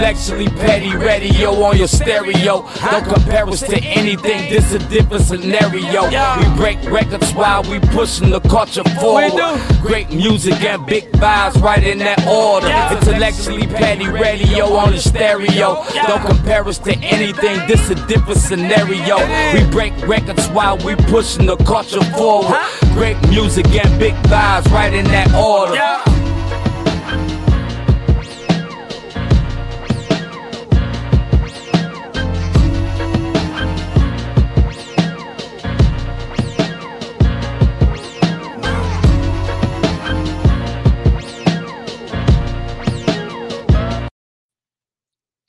Intellectually Petty Radio on your stereo. Don't compare us to anything, this a different scenario. We break records while we pushing the culture forward. Great music and big vibes right in that order. Intellectually Petty Radio on the stereo. Don't compare us to anything, this a different scenario. We break records while we pushing the culture forward. Great music and big vibes right in that order.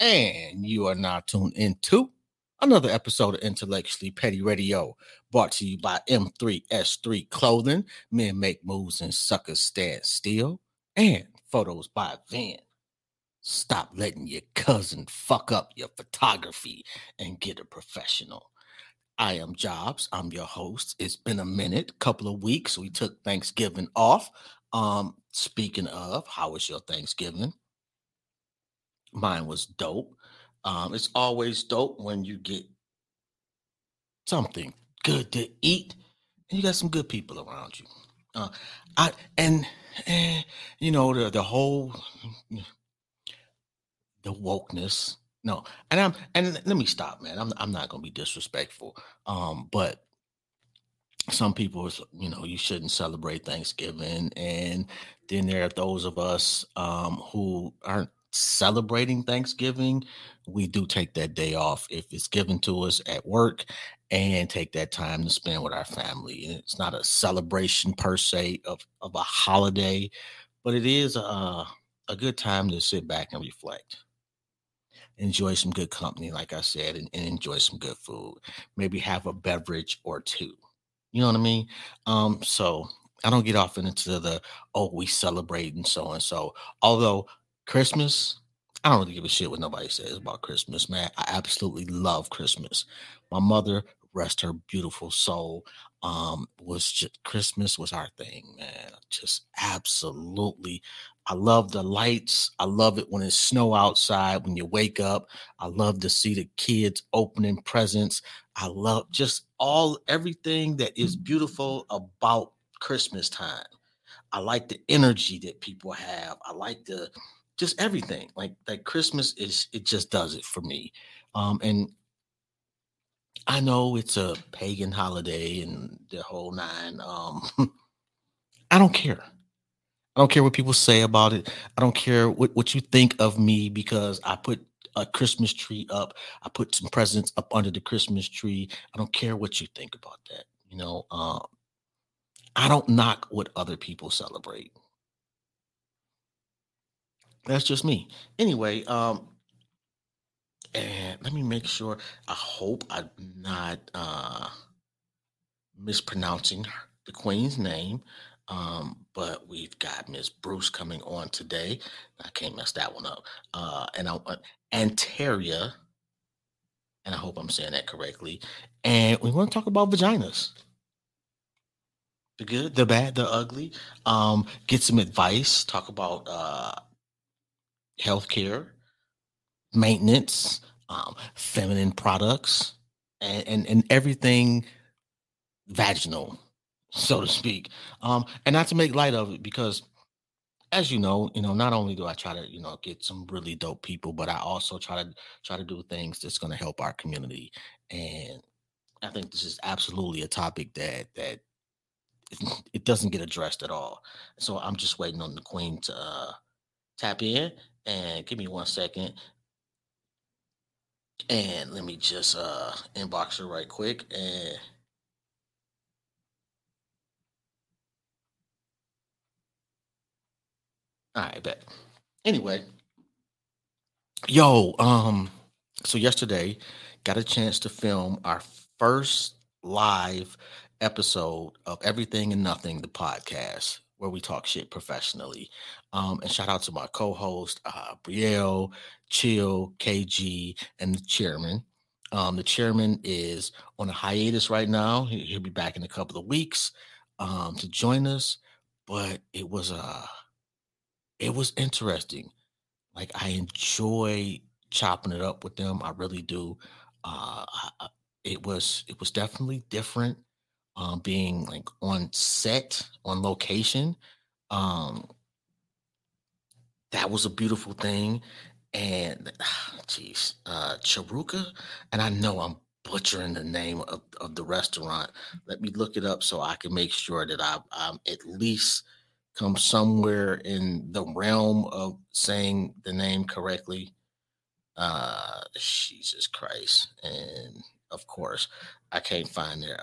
And you are now tuned into another episode of Intellectually Petty Radio, brought to you by M3S3 Clothing. Men make moves and suckers stand still. And photos by Van. Stop letting your cousin fuck up your photography and get a professional. I am Jobs. I'm your host. It's been a minute, couple of weeks. We took Thanksgiving off. Speaking of, how was your Thanksgiving? Mine was dope. It's always dope when you get something good to eat and you got some good people around you. You know, the whole the wokeness. No, and let me stop, man. I'm not gonna be disrespectful. But some people, you know, you shouldn't celebrate Thanksgiving, and then there are those of us who aren't celebrating Thanksgiving. We do take that day off if it's given to us at work, and take that time to spend with our family. And it's not a celebration per se of a holiday, but it is a good time to sit back and reflect, enjoy some good company, like I said, and enjoy some good food, maybe have a beverage or two, you know what I mean? So I don't get off into the, oh, we celebrate and so and so. Although Christmas, I don't really give a shit what nobody says about Christmas, man. I absolutely love Christmas. My mother, rest her beautiful soul, was just, Christmas was our thing, man. Just absolutely. I love the lights. I love it when it's snow outside, when you wake up. I love to see the kids opening presents. I love just everything that is beautiful about Christmas time. I like the energy that people have. I like the just everything. Like Christmas is, it just does it for me. And I know it's a pagan holiday and the whole nine. I don't care. I don't care what people say about it. I don't care what you think of me, because I put a Christmas tree up. I put some presents up under the Christmas tree. I don't care what you think about that. You know, I don't knock what other people celebrate. That's just me. Anyway, and let me make sure. I hope I'm not mispronouncing the Queen's name. But we've got Miss Bruce coming on today. I can't mess that one up. Annterria, and I hope I'm saying that correctly. And we want to talk about vaginas. The good, the bad, the ugly. Get some advice. Talk about healthcare, maintenance, feminine products, and everything vaginal, so to speak. And not to make light of it, because as you know, not only do I try to, you know, get some really dope people, but I also try to do things that's going to help our community. And I think this is absolutely a topic that it doesn't get addressed at all. So I'm just waiting on the Queen to tap in, and give me 1 second, and let me just inbox her right quick. And all right, bet. Anyway, so yesterday got a chance to film our first live episode of Everything and Nothing, the podcast, where we talk shit professionally. And shout out to my co-host, Brielle, Chill, KG, and the chairman. The chairman is on a hiatus right now. He'll be back in a couple of weeks to join us. But it was interesting. Like, I enjoy chopping it up with them. I really do. It was definitely different, being like on set, on location. That was a beautiful thing. And Charuka, and I know I'm butchering the name of the restaurant. Let me look it up so I can make sure that I'm at least come somewhere in the realm of saying the name correctly. Jesus Christ. And of course, I can't find their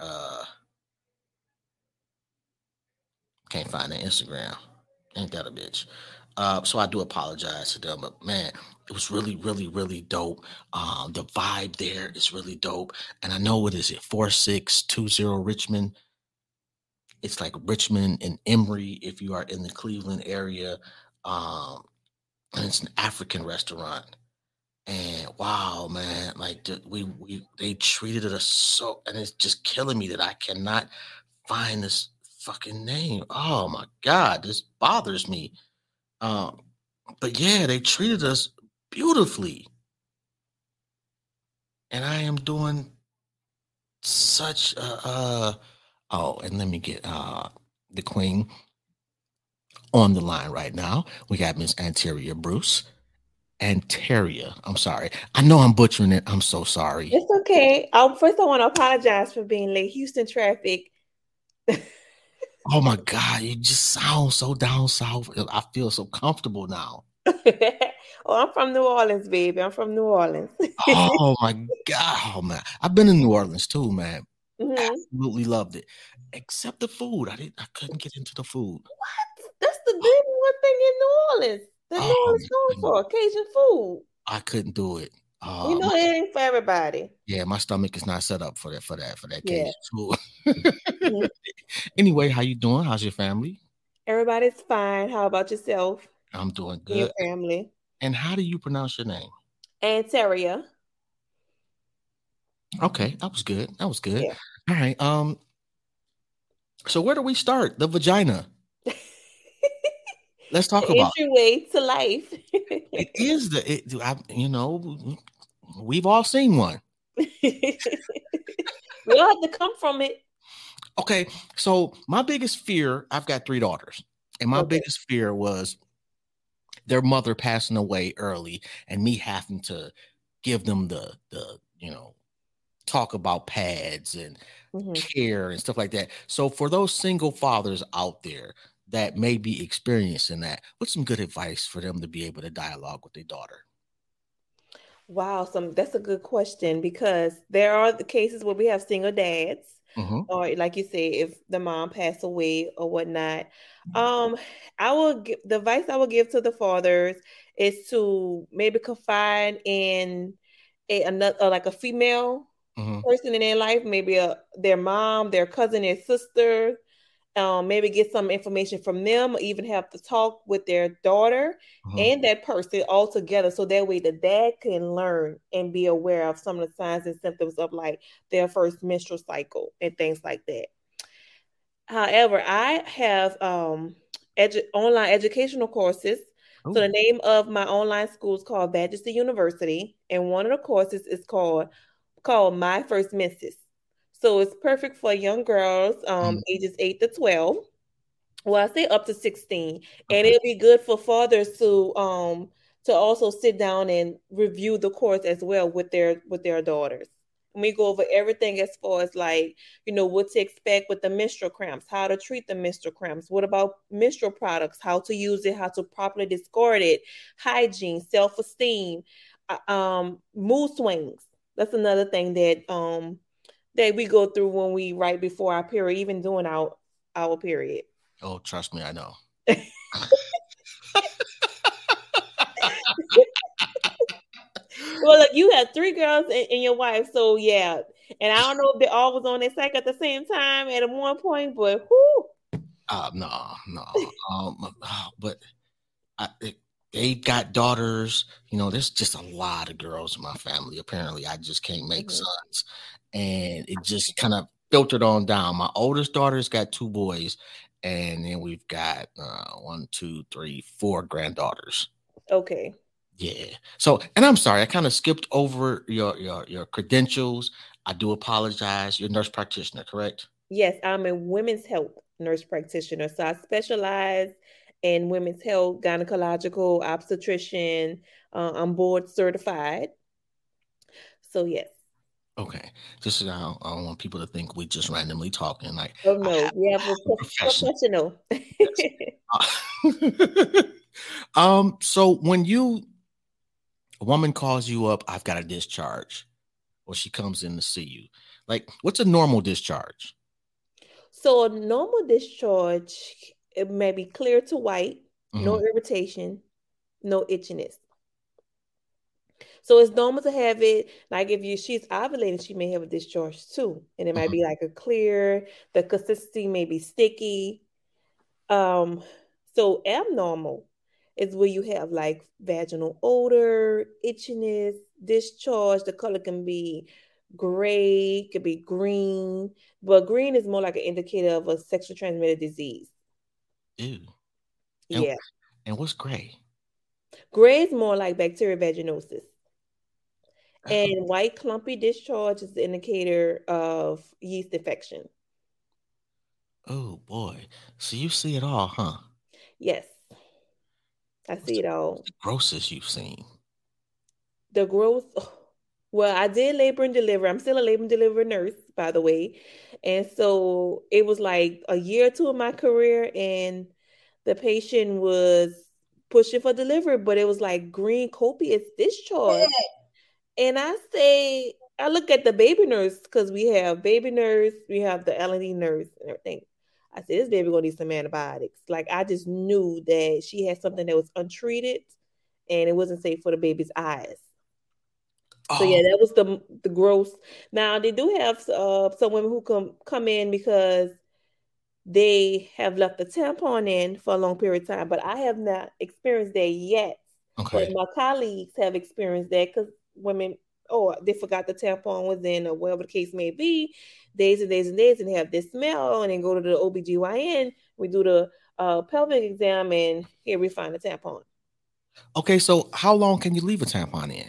Instagram. Ain't that a bitch? So I do apologize to them, but man, it was really, really, really dope. The vibe there is really dope. And I know, what is it? 4620 Richmond. It's like Richmond and Emory if you are in the Cleveland area. And it's an African restaurant. And wow, man, like they treated us so, and it's just killing me that I cannot find this fucking name. Oh my God, this bothers me. But yeah, they treated us beautifully. And I am doing such and let me get the queen on the line right now. We got Miss Annterria Bruce. Annterria, I'm sorry. I know I'm butchering it. I'm so sorry. It's okay. First, I want to apologize for being late. Houston traffic. Oh my God, you just sound so down south. I feel so comfortable now. Oh, I'm from New Orleans, baby. I'm from New Orleans. Oh my God, oh man. I've been in New Orleans too, man. Mm-hmm. Absolutely loved it, except the food. I couldn't get into the food. What? That's the one thing in New Orleans. That's all it's known for, Cajun food. I couldn't do it. It ain't for everybody. Yeah, my stomach is not set up for that Cajun food. Mm-hmm. Anyway, how you doing? How's your family? Everybody's fine. How about yourself? I'm doing good. Your family. And how do you pronounce your name? Annterria. Okay, that was good. Yeah. All right. So where do we start? The vagina. Let's talk about your way to life. It is we've all seen one. We all have to come from it. Okay, so my biggest fear, I've got three daughters, and my biggest fear was their mother passing away early, and me having to give them the talk about pads and care and stuff like that. So for those single fathers out there that may be experiencing that, what's some good advice for them to be able to dialogue with their daughter? Wow, that's a good question, because there are the cases where we have single dads, or like you say, if the mom passed away or whatnot. The advice I will give to the fathers is to maybe confide in a female person in their life, maybe their mom, their cousin, their sister. Maybe get some information from them, or even have to talk with their daughter and that person all together. So that way the dad can learn and be aware of some of the signs and symptoms of like their first menstrual cycle and things like that. However, I have online educational courses. Ooh. So the name of my online school is called Badgesty University. And one of the courses is called My First Mensis. So it's perfect for young girls, ages 8 to 12. Well, I say up to 16. Okay. And it'll be good for fathers to also sit down and review the course as well with their daughters. And we go over everything as far as like, what to expect with the menstrual cramps, how to treat the menstrual cramps, what about menstrual products, how to use it, how to properly discard it, hygiene, self-esteem, mood swings. That's another thing that we go through when we right before our period, even during our period. Oh, trust me, I know. Well, look, you have three girls and your wife, so yeah. And I don't know if they all was on their sack at the same time at one point, but whoo. No. But they got daughters. There's just a lot of girls in my family. Apparently, I just can't make sons. And it just kind of filtered on down. My oldest daughter's got two boys, and then we've got 1, 2, 3, 4 granddaughters. Okay. Yeah. So, and I'm sorry, I kind of skipped over your credentials. I do apologize. You're a nurse practitioner, correct? Yes, I'm a women's health nurse practitioner. So I specialize in women's health, gynecological, obstetrician. I'm board certified. So yes. Okay. Just now, I don't want people to think we just randomly talking. Like, oh no, we have a professional. Yes. So when a woman calls you up, I've got a discharge, or she comes in to see you. Like, what's a normal discharge? So a normal discharge, it may be clear to white, mm-hmm. no irritation, no itchiness. So it's normal to have it. Like if she's ovulating, she may have a discharge too. And it might mm-hmm. be like a clear, the consistency may be sticky. So abnormal is where you have like vaginal odor, itchiness, discharge. The color can be gray, could be green, but green is more like an indicator of a sexually transmitted disease. Ew. Yeah. And what's gray? Gray is more like bacterial vaginosis. And white clumpy discharge is the indicator of yeast infection. Oh, boy. So you see it all, huh? Yes. I see it all. What's the grossest you've seen? The gross... Well, I did labor and deliver. I'm still a labor and deliver nurse, by the way. And so it was like a year or two of my career, and the patient was pushing for delivery, but it was like green copious discharge. Yeah. And I look at the baby nurse, because we have baby nurse, we have the L&D nurse and everything. I said, this baby going to need some antibiotics. Like, I just knew that she had something that was untreated, and it wasn't safe for the baby's eyes. So yeah, that was the gross. Now they do have some women who come in because they have left the tampon in for a long period of time, but I have not experienced that yet. Okay. But my colleagues have experienced that because women, they forgot the tampon was in or whatever the case may be, days and days and days, and they have this smell, and then go to the OBGYN, we do the pelvic exam, and here we find the tampon. Okay, so how long can you leave a tampon in?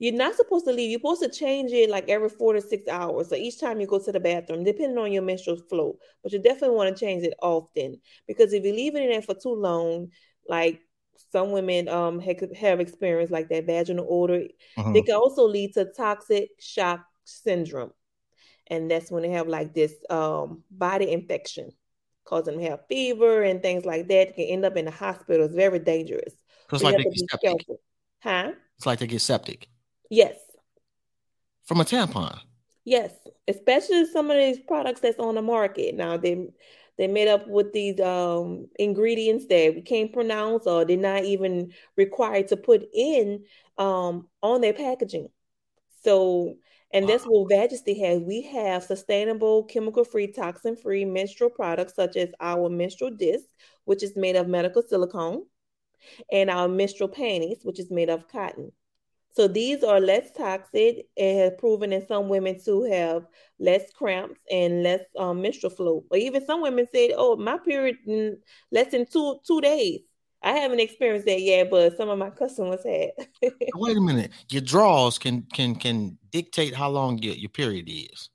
You're not supposed to leave. You're supposed to change it like every 4 to 6 hours. So each time you go to the bathroom, depending on your menstrual flow. But you definitely want to change it often, because if you leave it in there for too long, like some women have experienced like that vaginal odor, mm-hmm. it can also lead to toxic shock syndrome. And that's when they have like this body infection, causing them to have fever and things like that. They can end up in the hospital. It's very dangerous. It's like they get septic. Careful. Huh? It's like they get septic. Yes. From a tampon? Yes. Especially some of these products that's on the market. Now, they made up with these ingredients that we can't pronounce, or they're not even required to put in on their packaging. So, and that's what Vajesty has. We have sustainable, chemical-free, toxin-free menstrual products, such as our menstrual disc, which is made of medical silicone, and our menstrual panties, which is made of cotton. So these are less toxic and have proven in some women to have less cramps and less menstrual flow. Or even some women said, my period less than two days. I haven't experienced that yet, but some of my customers had. Wait a minute. Your draws can dictate how long your period is.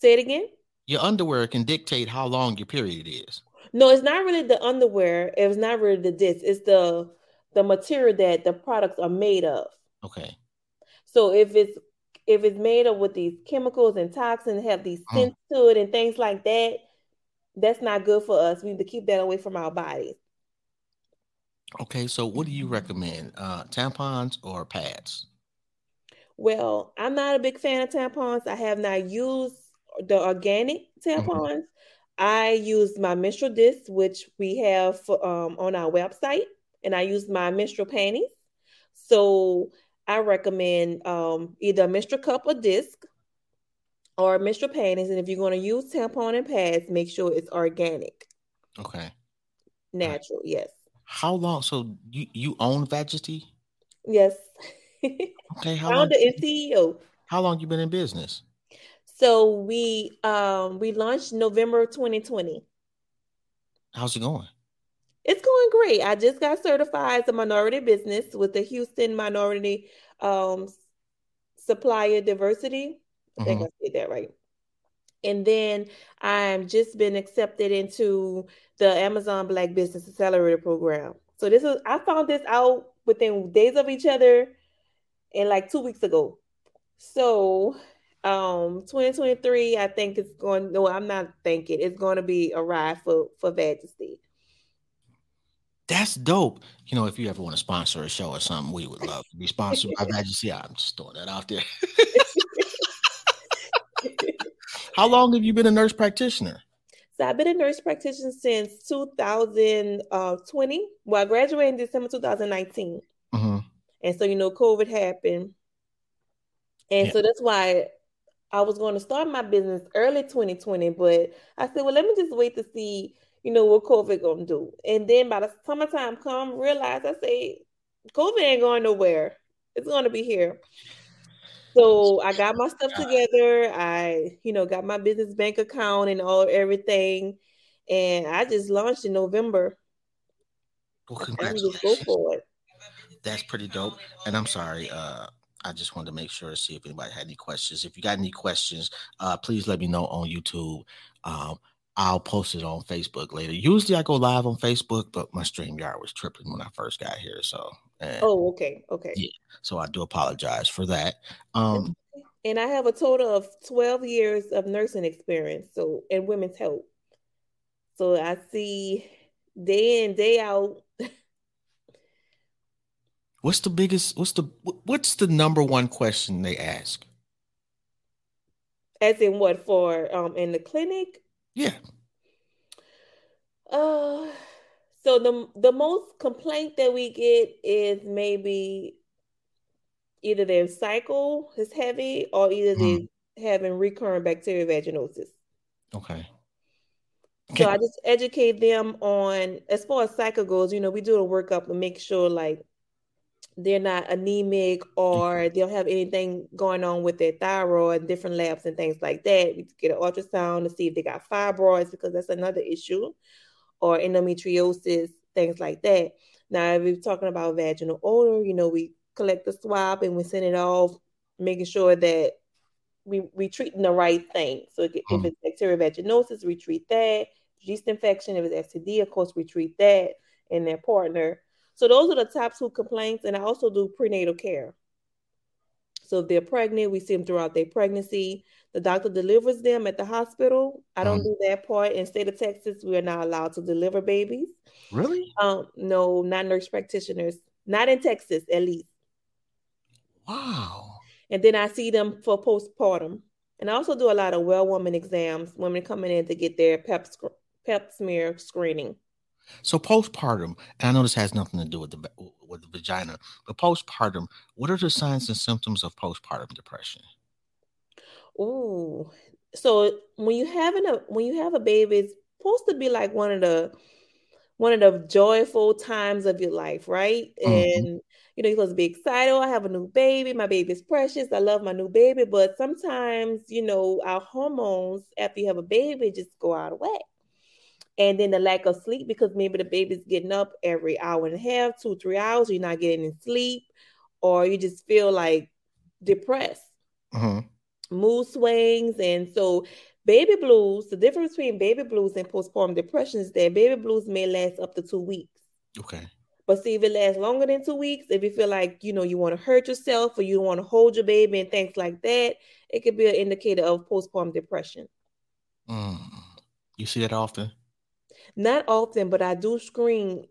Say it again? Your underwear can dictate how long your period is. No, it's not really the underwear. It's not really the disc. It's the material that the products are made of. Okay. So if it's made up with these chemicals and toxins, have these scents to it and things like that, that's not good for us. We need to keep that away from our bodies. Okay, so what do you recommend? Tampons or pads? Well, I'm not a big fan of tampons. I have not used the organic tampons. Mm-hmm. I use my menstrual disc, which we have on our website, and I use my menstrual panties. So I recommend either a menstrual cup or disc or menstrual panties. And if you're going to use tampon and pads, make sure it's organic. Okay. Natural, yes. How long? So you own Vajesty? Yes. Okay, how long? Founder and CEO. How long you been in business? So we launched November 2020. How's it going? It's going great. I just got certified as a minority business with the Houston Minority Supplier Diversity. I think I said that right. And then I'm just been accepted into the Amazon Black Business Accelerator Program. So this is, I found this out within days of each other and like 2 weeks ago. So 2023, I think it's going, no, I'm not thinking, it's going to be a ride for Vajesty. That's dope. You know, if you ever want to sponsor a show or something, we would love to be sponsored by Vajesty. I'm just throwing that out there. How long have you been a nurse practitioner? So I've been a nurse practitioner since 2020. Well, I graduated in December 2019. Mm-hmm. And so, you know, COVID happened. And so that's why I was going to start my business early 2020. But I said, well, let me just wait to see, you know, what COVID going to do. And then by the summertime come, realize, I say, COVID ain't going nowhere. It's going to be here. So I got my stuff together. I, you know, got my business bank account and all everything. And I just launched in November. Well, congratulations. Go for it. That's pretty dope. And I'm sorry. I just wanted to make sure to see if anybody had any questions. If you got any questions, please let me know on YouTube. I'll post it on Facebook later. Usually I go live on Facebook, but my StreamYard was tripping when I first got here. So, okay. Yeah. So I do apologize for that. And I have a total of 12 years of nursing experience. So, and women's health. So I see day in, day out. What's the number one question they ask? As in what, for, in the clinic? Yeah. So the most complaint that we get is maybe either their cycle is heavy or either they're having recurrent bacterial vaginosis. Okay. So I just educate them on, as far as cycle goes, you know, we do a workup and make sure like they're not anemic or they don't have anything going on with their thyroid, different labs and things like that. We get an ultrasound to see if they got fibroids, because that's another issue, or endometriosis, things like that. Now, if we're talking about vaginal odor, you know, we collect the swab and we send it off, making sure that we treating the right thing. So if it's bacterial vaginosis, we treat that. Yeast infection, if it's STD, of course, we treat that and their partner. So those are the top two complaints. And I also do prenatal care. So if they're pregnant, we see them throughout their pregnancy. The doctor delivers them at the hospital. I don't do that part. In the state of Texas, we are not allowed to deliver babies. Really? No, not nurse practitioners. Not in Texas, at least. Wow. And then I see them for postpartum. And I also do a lot of well woman exams, women coming in to get their pep smear screening. So postpartum, and I know this has nothing to do with the vagina, but postpartum, what are the signs and symptoms of postpartum depression? Ooh, so when you have a baby, it's supposed to be like one of the joyful times of your life, right? Mm-hmm. And you know, you're supposed to be excited. Oh, I have a new baby. My baby's precious. I love my new baby. But sometimes, you know, our hormones after you have a baby just go out of whack. And then the lack of sleep, because maybe the baby's getting up every hour and a half, 2-3 hours. You're not getting any sleep, or you just feel like depressed, mood swings. And so baby blues, the difference between baby blues and postpartum depression is that baby blues may last up to 2 weeks. Okay. But see, if it lasts longer than 2 weeks, if you feel like, you know, you want to hurt yourself or you want to hold your baby and things like that, it could be an indicator of postpartum depression. You see that often? Not often, but I do screen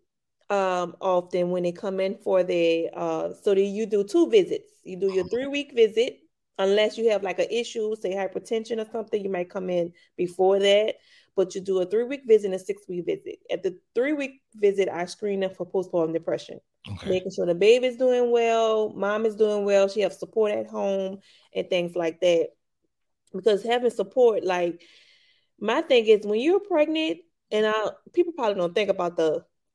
often when they come in for their so that you do 2 visits. You do your 3-week visit, unless you have like an issue, say hypertension or something, you might come in before that, but you do a 3-week visit and a 6-week visit. At the 3-week visit, I screen them for postpartum depression, making sure the baby's doing well, mom is doing well, she has support at home and things like that. Because having support, like my thing is when you're pregnant, and people probably don't think about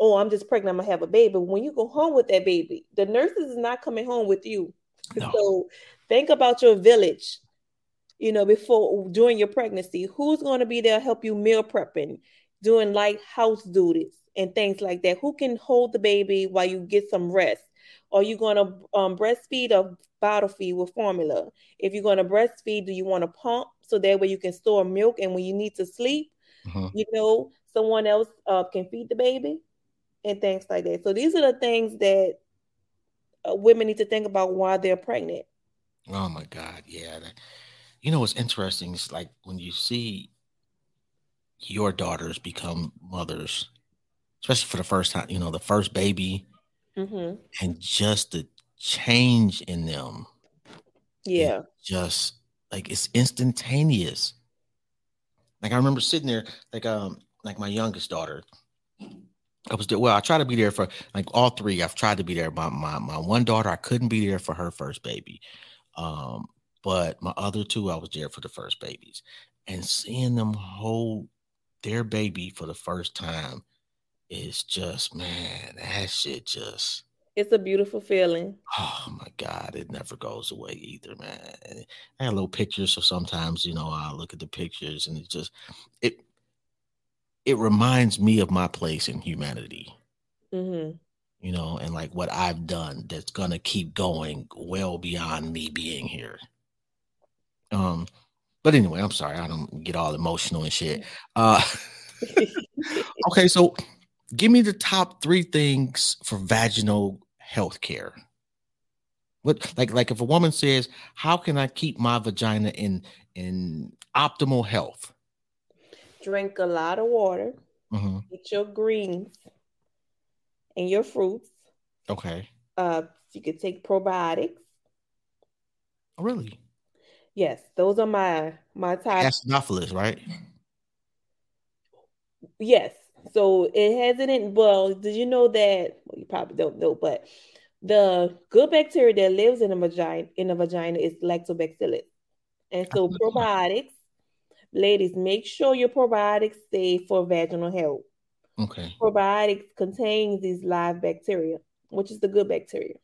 I'm just pregnant, I'm going to have a baby. When you go home with that baby, the nurses is not coming home with you. No. So think about your village, you know, during your pregnancy. Who's going to be there to help you meal prepping, doing light house duties and things like that. Who can hold the baby while you get some rest? Are you going to breastfeed or bottle feed with formula? If you're going to breastfeed, do you want to pump? So that way you can store milk, and when you need to sleep, you know, someone else can feed the baby and things like that. So these are the things that women need to think about while they're pregnant. Oh my God. Yeah. You know, what's interesting is like when you see your daughters become mothers, especially for the first time, you know, the first baby, and just the change in them. Yeah. Just like it's instantaneous. Like I remember sitting there, like my youngest daughter, I was there. Well, I try to be there for like all three. I've tried to be there. My one daughter, I couldn't be there for her first baby. But my other two, I was there for the first babies, and seeing them hold their baby for the first time is just, man, that shit just. It's a beautiful feeling. Oh my God. It never goes away either, man. I had little pictures. So sometimes, you know, I look at the pictures and it just, it reminds me of my place in humanity, you know, and like what I've done that's going to keep going well beyond me being here. But anyway, I'm sorry. I don't get all emotional and shit. Okay. So give me the top three things for vaginal healthcare. What, like if a woman says, how can I keep my vagina in optimal health? Drink a lot of water, get your greens and your fruits. Okay. You could take probiotics. Oh, really? Yes. Those are my top. Acidophilus, right? Yes. So it has it in, well, did you know that, well, you probably don't know, but the good bacteria that lives in the vagina is lactobacillus. And so probiotics, ladies, make sure your probiotics stay for vaginal health. Okay. Probiotics contains these live bacteria, which is the good bacteria.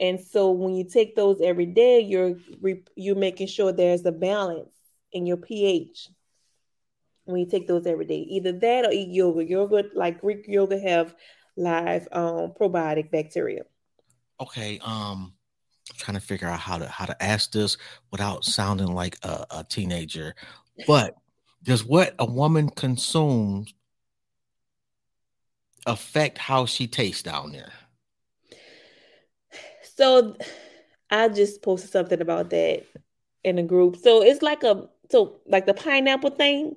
And so when you take those every day, you're making sure there's a balance in your pH. When you take those every day, either that or eat yoga. Yoga, like Greek yoga, have live probiotic bacteria. Okay. Trying to figure out how to ask this without sounding like a teenager, but does what a woman consumes affect how she tastes down there? So I just posted something about that in a group. So it's like like the pineapple thing.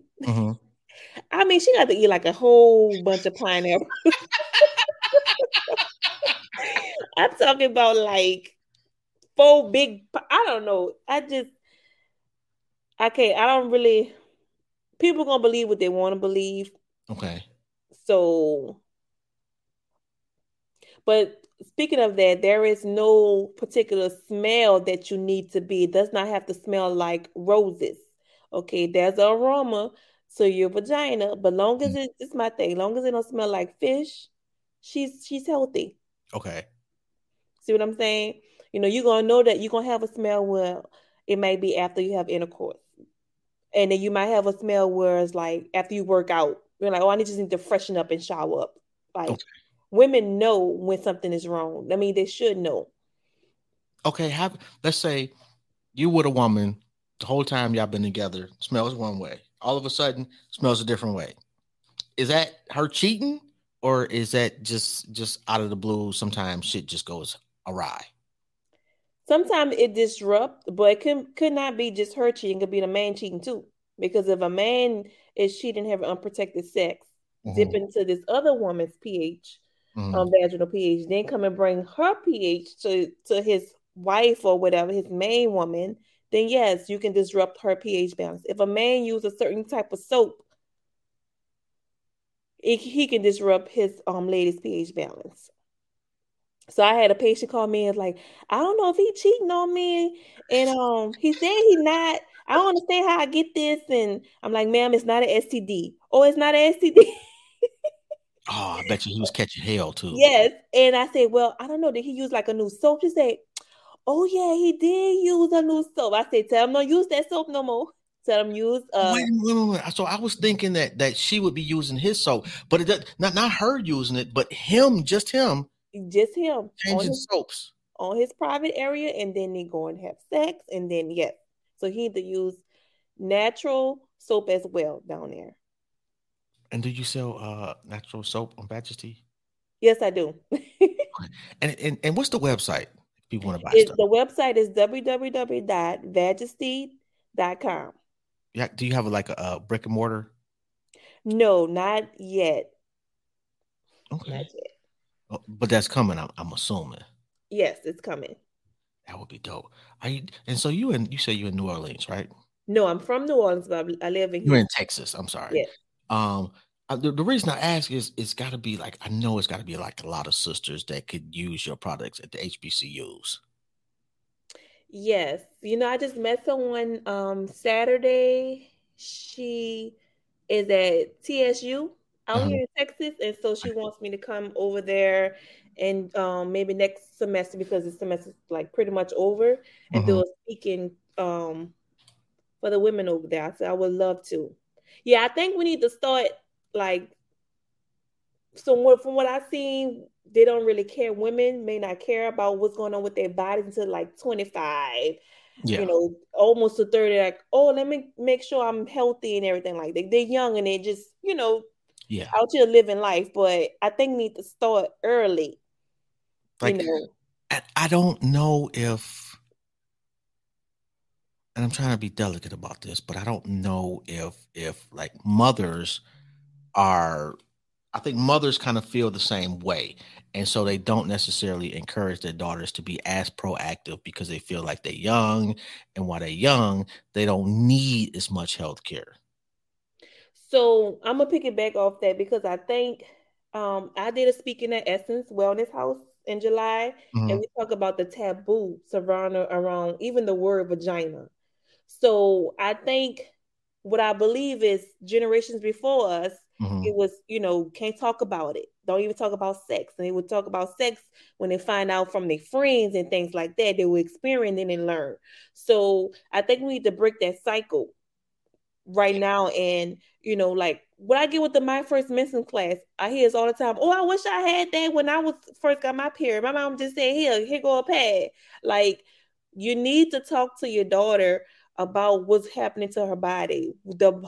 I mean, she got to eat like a whole bunch of pineapple. I'm talking about like big, I don't know. I don't really, people gonna believe what they want to believe. Okay. So, but speaking of that, there is no particular smell that you need to be. It does not have to smell like roses. Okay. There's an aroma to your vagina, but long as it's my thing, long as it don't smell like fish, she's healthy. Okay. See what I'm saying? You know, you're going to know that you're going to have a smell where it may be after you have intercourse. And then you might have a smell where it's like after you work out, you're like, oh, I just need to freshen up and shower up. Like women know when something is wrong. I mean, they should know. Okay. Let's say you with a woman, the whole time y'all been together, smells one way. All of a sudden, smells a different way. Is that her cheating? Or is that just out of the blue? Sometimes shit just goes awry. Sometimes it disrupts, but it could not be just her cheating. It could be the man cheating too. Because if a man is cheating, having unprotected sex, dip into this other woman's pH, vaginal pH, then come and bring her pH to his wife or whatever, his main woman, then yes, you can disrupt her pH balance. If a man uses a certain type of soap, he can disrupt his lady's pH balance. So I had a patient call me and like, I don't know if he cheating on me. And he said he not. I don't understand how I get this. And I'm like, ma'am, it's not an STD. Oh, it's not an STD. Oh, I bet you he was catching hell too. Yes. And I said, well, I don't know. Did he use like a new soap? She said, oh yeah, he did use a new soap. I said, tell him don't use that soap no more. Serum used. Wait. So I was thinking that she would be using his soap, but it does, not her using it, but him, just him changing soaps on his private area, and then they go and have sex, and then yes, so he had to use natural soap as well down there. And do you sell natural soap on Badgesty? Yes, I do. and what's the website if you want to buy stuff? The website is www.vajesty.com. Yeah, do you have a brick and mortar? No, not yet. Okay, not yet. Oh, but that's coming. I'm assuming. Yes, it's coming. That would be dope. You say you're in New Orleans, right? No, I'm from New Orleans, but I live in. You're in Texas. I'm sorry. Yes. The reason I ask is it's got to be like a lot of sisters that could use your products at the HBCUs. Yes. I just met someone Saturday. She is at TSU out here in Texas. And so she wants me to come over there and maybe next semester, because the semester's like pretty much over, and do a speaking for the women over there. I said I would love to. Yeah, I think we need to start like somewhere. From what I've seen, they don't really care. Women may not care about what's going on with their bodies until like 25, almost to 30. Like, oh, let me make sure I'm healthy and everything. Like they're young and they just, out here living life. But I think need to start early. Like, I don't know if, and I'm trying to be delicate about this, but I don't know if like mothers are. I think mothers kind of feel the same way. And so they don't necessarily encourage their daughters to be as proactive because they feel like they're young. And while they're young, they don't need as much health care. So I'm going to pick it back off that, because I think I did a speaking at Essence Wellness House in July. And we talk about the taboo surrounding around even the word vagina. So I think what I believe is generations before us, it was, can't talk about it. Don't even talk about sex. And they would talk about sex when they find out from their friends and things like that. They were experiencing and learn. So I think we need to break that cycle right now. And, like what I get with the My First Mensis class, I hear this all the time. Oh, I wish I had that when I was first got my period. My mom just said, here go a pad. Like, you need to talk to your daughter about what's happening to her body,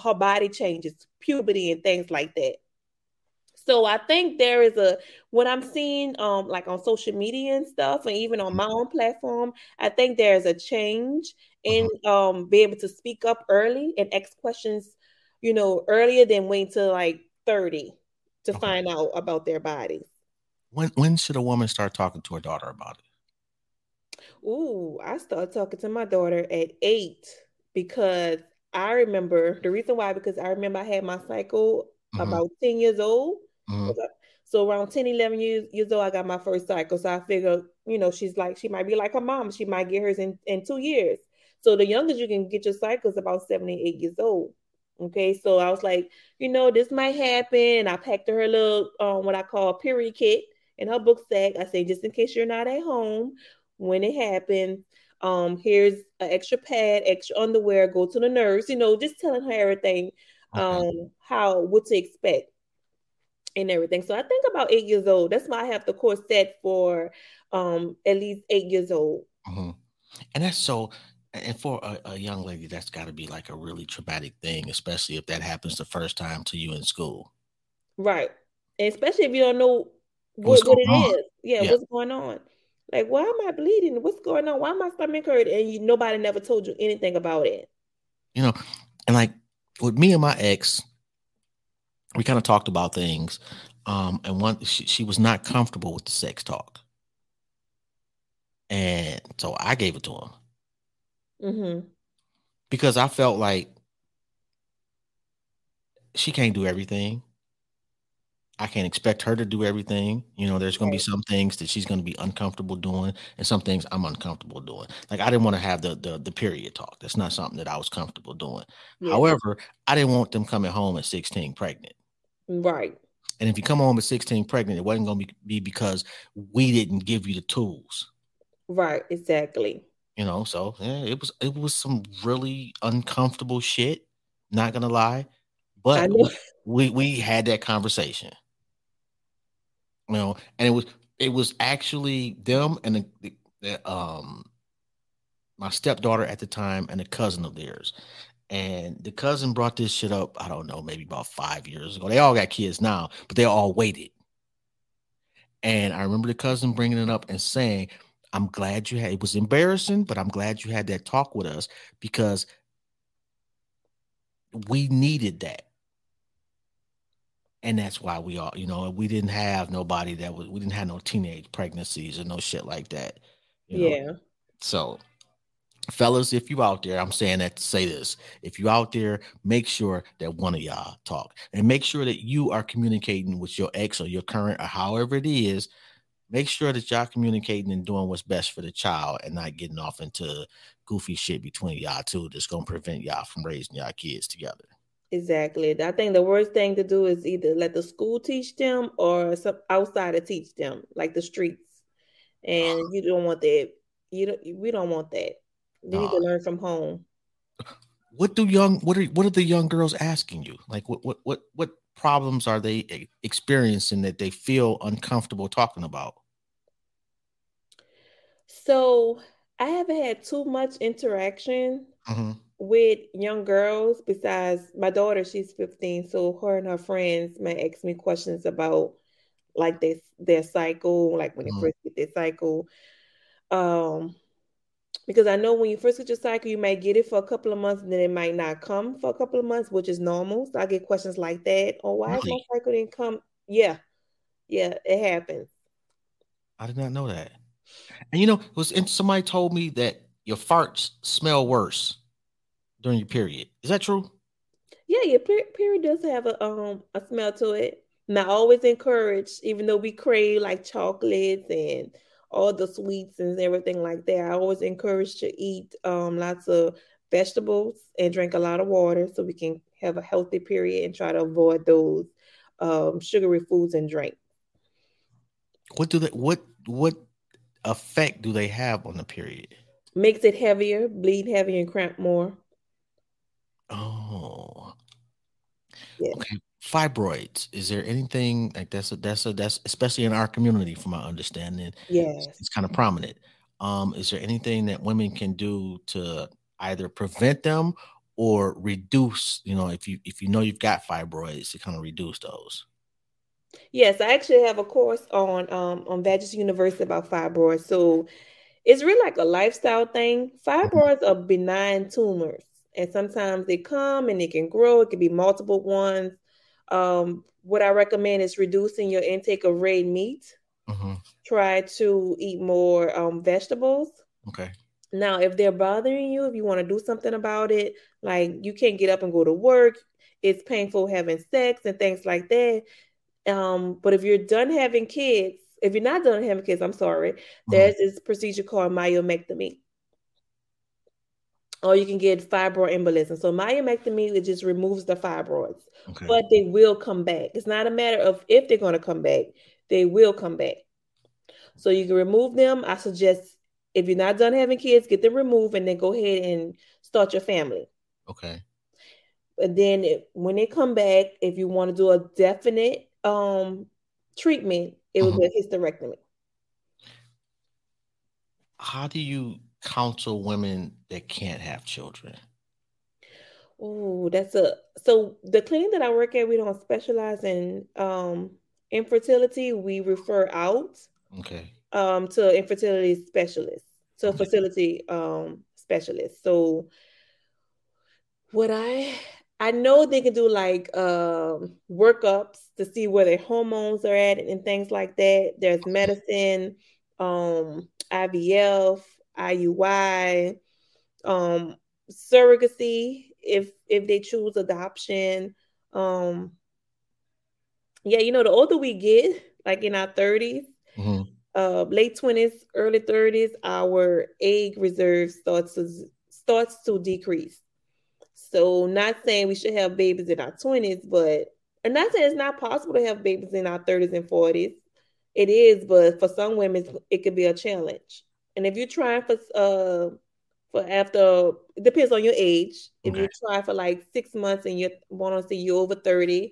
her body changes, puberty and things like that. So I think there is what I'm seeing like on social media and stuff, and even on my own platform, I think there's a change in being able to speak up early and ask questions, earlier than waiting till like 30 to find out about their bodies. When should a woman start talking to her daughter about it? Ooh, I started talking to my daughter at 8, because I remember I had my cycle about 10 years old. So around 10, 11 years old, I got my first cycle. So I figured, she's like, she might be like her mom. She might get hers in 2 years. So the youngest you can get your cycle is about 7 and 8 years old. Okay. So I was like, this might happen. And I packed her a little, what I call period kit in her book sack. I say, just in case you're not at home, when it happens, here's an extra pad, extra underwear, go to the nurse, just telling her everything, what to expect and everything. So I think about 8 years old. That's why I have the course set for at least 8 years old. And that's so, and for a young lady, that's got to be like a really traumatic thing, especially if that happens the first time to you in school. Right. And especially if you don't know what it is. Yeah, what's going on. Like, why am I bleeding? What's going on? Why am I stomach hurt? And nobody never told you anything about it. And like with me and my ex, we kind of talked about things. And one, she was not comfortable with the sex talk. And so I gave it to him. Because I felt like she can't do everything. I can't expect her to do everything. There's going to be some things that she's going to be uncomfortable doing, and some things I'm uncomfortable doing. Like, I didn't want to have the period talk. That's not something that I was comfortable doing. Yeah. However, I didn't want them coming home at 16 pregnant. Right. And if you come home at 16 pregnant, it wasn't going to be because we didn't give you the tools. Right. Exactly. You know, so yeah, it was some really uncomfortable shit. Not gonna lie, but we had that conversation. You know, and it was actually them and my stepdaughter at the time and a cousin of theirs. And the cousin brought this shit up, I don't know, maybe about 5 years ago. They all got kids now, but they all waited. And I remember the cousin bringing it up and saying, I'm glad you had, it was embarrassing, but I'm glad you had that talk with us because we needed that. And that's why we all, you know, we didn't have nobody that was, we didn't have no teenage pregnancies or no shit like that. You know? Yeah. So, fellas, if you out there, I'm saying that to say this. If you out there, make sure that one of y'all talk and make sure that you are communicating with your ex or your current or however it is. Make sure that y'all communicating and doing what's best for the child and not getting off into goofy shit between y'all two that's going to prevent y'all from raising y'all kids together. Exactly. I think the worst thing to do is either let the school teach them or some outsider teach them, like the streets. And you don't want that. We don't want that. We need to learn from home. What are the young girls asking you? Like what problems are they experiencing that they feel uncomfortable talking about? So I haven't had too much interaction with young girls besides my daughter, she's 15. So her and her friends may ask me questions about like their cycle, like when they first get their cycle. Because I know when you first get your cycle, you might get it for a couple of months and then it might not come for a couple of months, which is normal. So I get questions like that. Oh, why is my cycle didn't come? Yeah. Yeah, it happens. I did not know that. And you know, somebody told me that your farts smell worse during your period. Is that true? Yeah, your period does have a smell to it. And I always encourage, even though we crave like chocolates and all the sweets and everything like that, I always encourage to eat lots of vegetables and drink a lot of water so we can have a healthy period and try to avoid those sugary foods and drinks. What effect do they have on the period? Makes it heavier, bleed heavier, and cramp more. Oh, yeah. Okay. Fibroids. Is there anything like that's especially in our community, from my understanding? Yes, it's kind of prominent. Is there anything that women can do to either prevent them or reduce? You know, if you know you've got fibroids, to kind of reduce those. Yes, I actually have a course on Badgesty University about fibroids. So it's really like a lifestyle thing. Fibroids are benign tumors. And sometimes they come and they can grow. It could be multiple ones. What I recommend is reducing your intake of red meat. Try to eat more vegetables. Okay. Now, if they're bothering you, if you want to do something about it, like you can't get up and go to work, it's painful having sex and things like that. But if you're not done having kids, I'm sorry, there's this procedure called myomectomy. Or you can get fibroid embolism. So myomectomy, it just removes the fibroids. Okay. But they will come back. It's not a matter of if they're going to come back. They will come back. So you can remove them. I suggest if you're not done having kids, get them removed and then go ahead and start your family. Okay. And then when they come back, if you want to do a definite treatment, it would be a hysterectomy. How do you counsel women that can't have children? Oh, so the clinic that I work at, we don't specialize in infertility. We refer out to infertility specialists, to fertility specialists. So what I know they can do like workups to see where their hormones are at and things like that. There's medicine, IVF, IUI, surrogacy, if they choose adoption. The older we get, like in our 30s, late 20s, early 30s, our egg reserve starts to decrease. So not saying we should have babies in our 20s, but and not saying it's not possible to have babies in our 30s and 40s. It is, but for some women, it could be a challenge. And if you're trying for for after, it depends on your age. If you try for like 6 months and you want to see you over 30,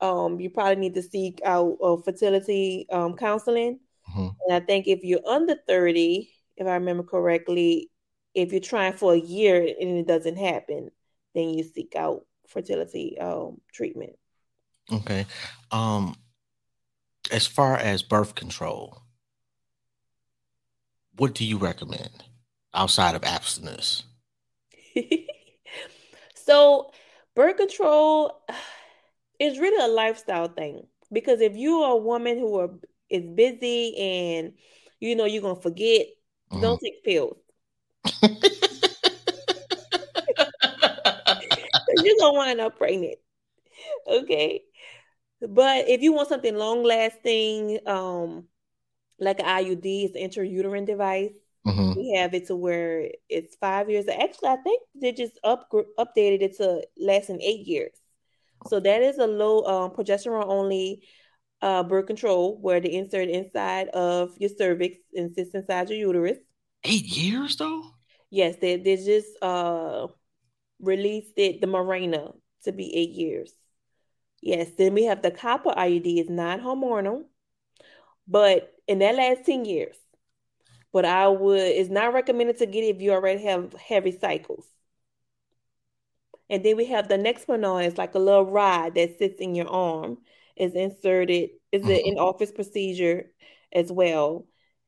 you probably need to seek out fertility counseling. Mm-hmm. And I think if you're under 30, if I remember correctly, if you're trying for a year and it doesn't happen, then you seek out fertility treatment. Okay. As far as birth control, what do you recommend outside of abstinence? So birth control is really a lifestyle thing, because if you are a woman who is busy and you know you're going to forget, don't take pills. You're going to wind up pregnant. Okay. But if you want something long-lasting, like an IUD, it's an intrauterine device. Mm-hmm. We have it to where it's 5 years. Actually, I think they just updated it to less than 8 years. So that is a low progesterone-only birth control where they insert inside of your cervix and sits inside your uterus. 8 years, though? Yes, they just released it, the Mirena, to be 8 years. Yes, then we have the copper IUD. It's non-hormonal, but in that lasts 10 years. But it's not recommended to get it if you already have heavy cycles. And then we have the next one on. It's like a little rod that sits in your arm. It's inserted. It's an in-office procedure as well,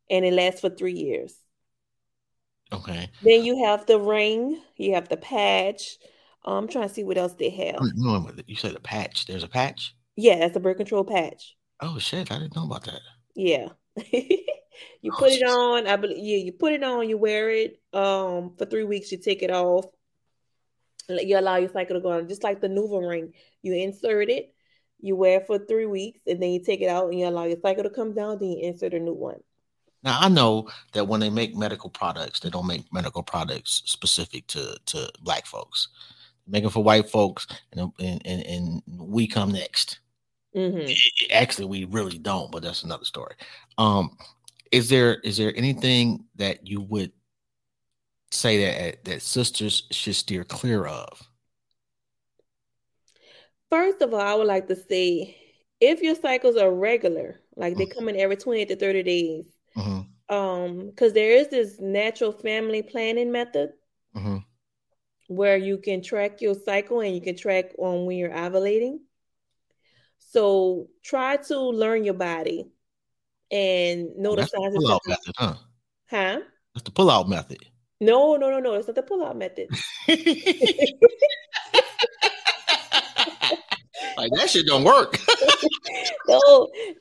and it lasts for 3 years. Okay. Then you have the ring. You have the patch. I'm trying to see what else they have. No, you said a patch. There's a patch? Yeah, that's a birth control patch. Oh, shit. I didn't know about that. Yeah. It on. You put it on. You wear it for 3 weeks. You take it off. You allow your cycle to go on. Just like the Nuva ring. You insert it. You wear it for 3 weeks. And then you take it out and you allow your cycle to come down. Then you insert a new one. Now, I know that when they make medical products, they don't make medical products specific to Black folks. Make it for white folks, and we come next. Mm-hmm. Actually, we really don't, but that's another story. Is there anything that you would say that sisters should steer clear of? First of all, I would like to say, if your cycles are regular, like they come in every 20 to 30 days, because there is this natural family planning method. Mm-hmm. Where you can track your cycle and you can track on when you're ovulating. So try to learn your body and know the signs of pull-out method, huh? That's the pull-out method. No. It's not the pull-out method. Like, that shit don't work.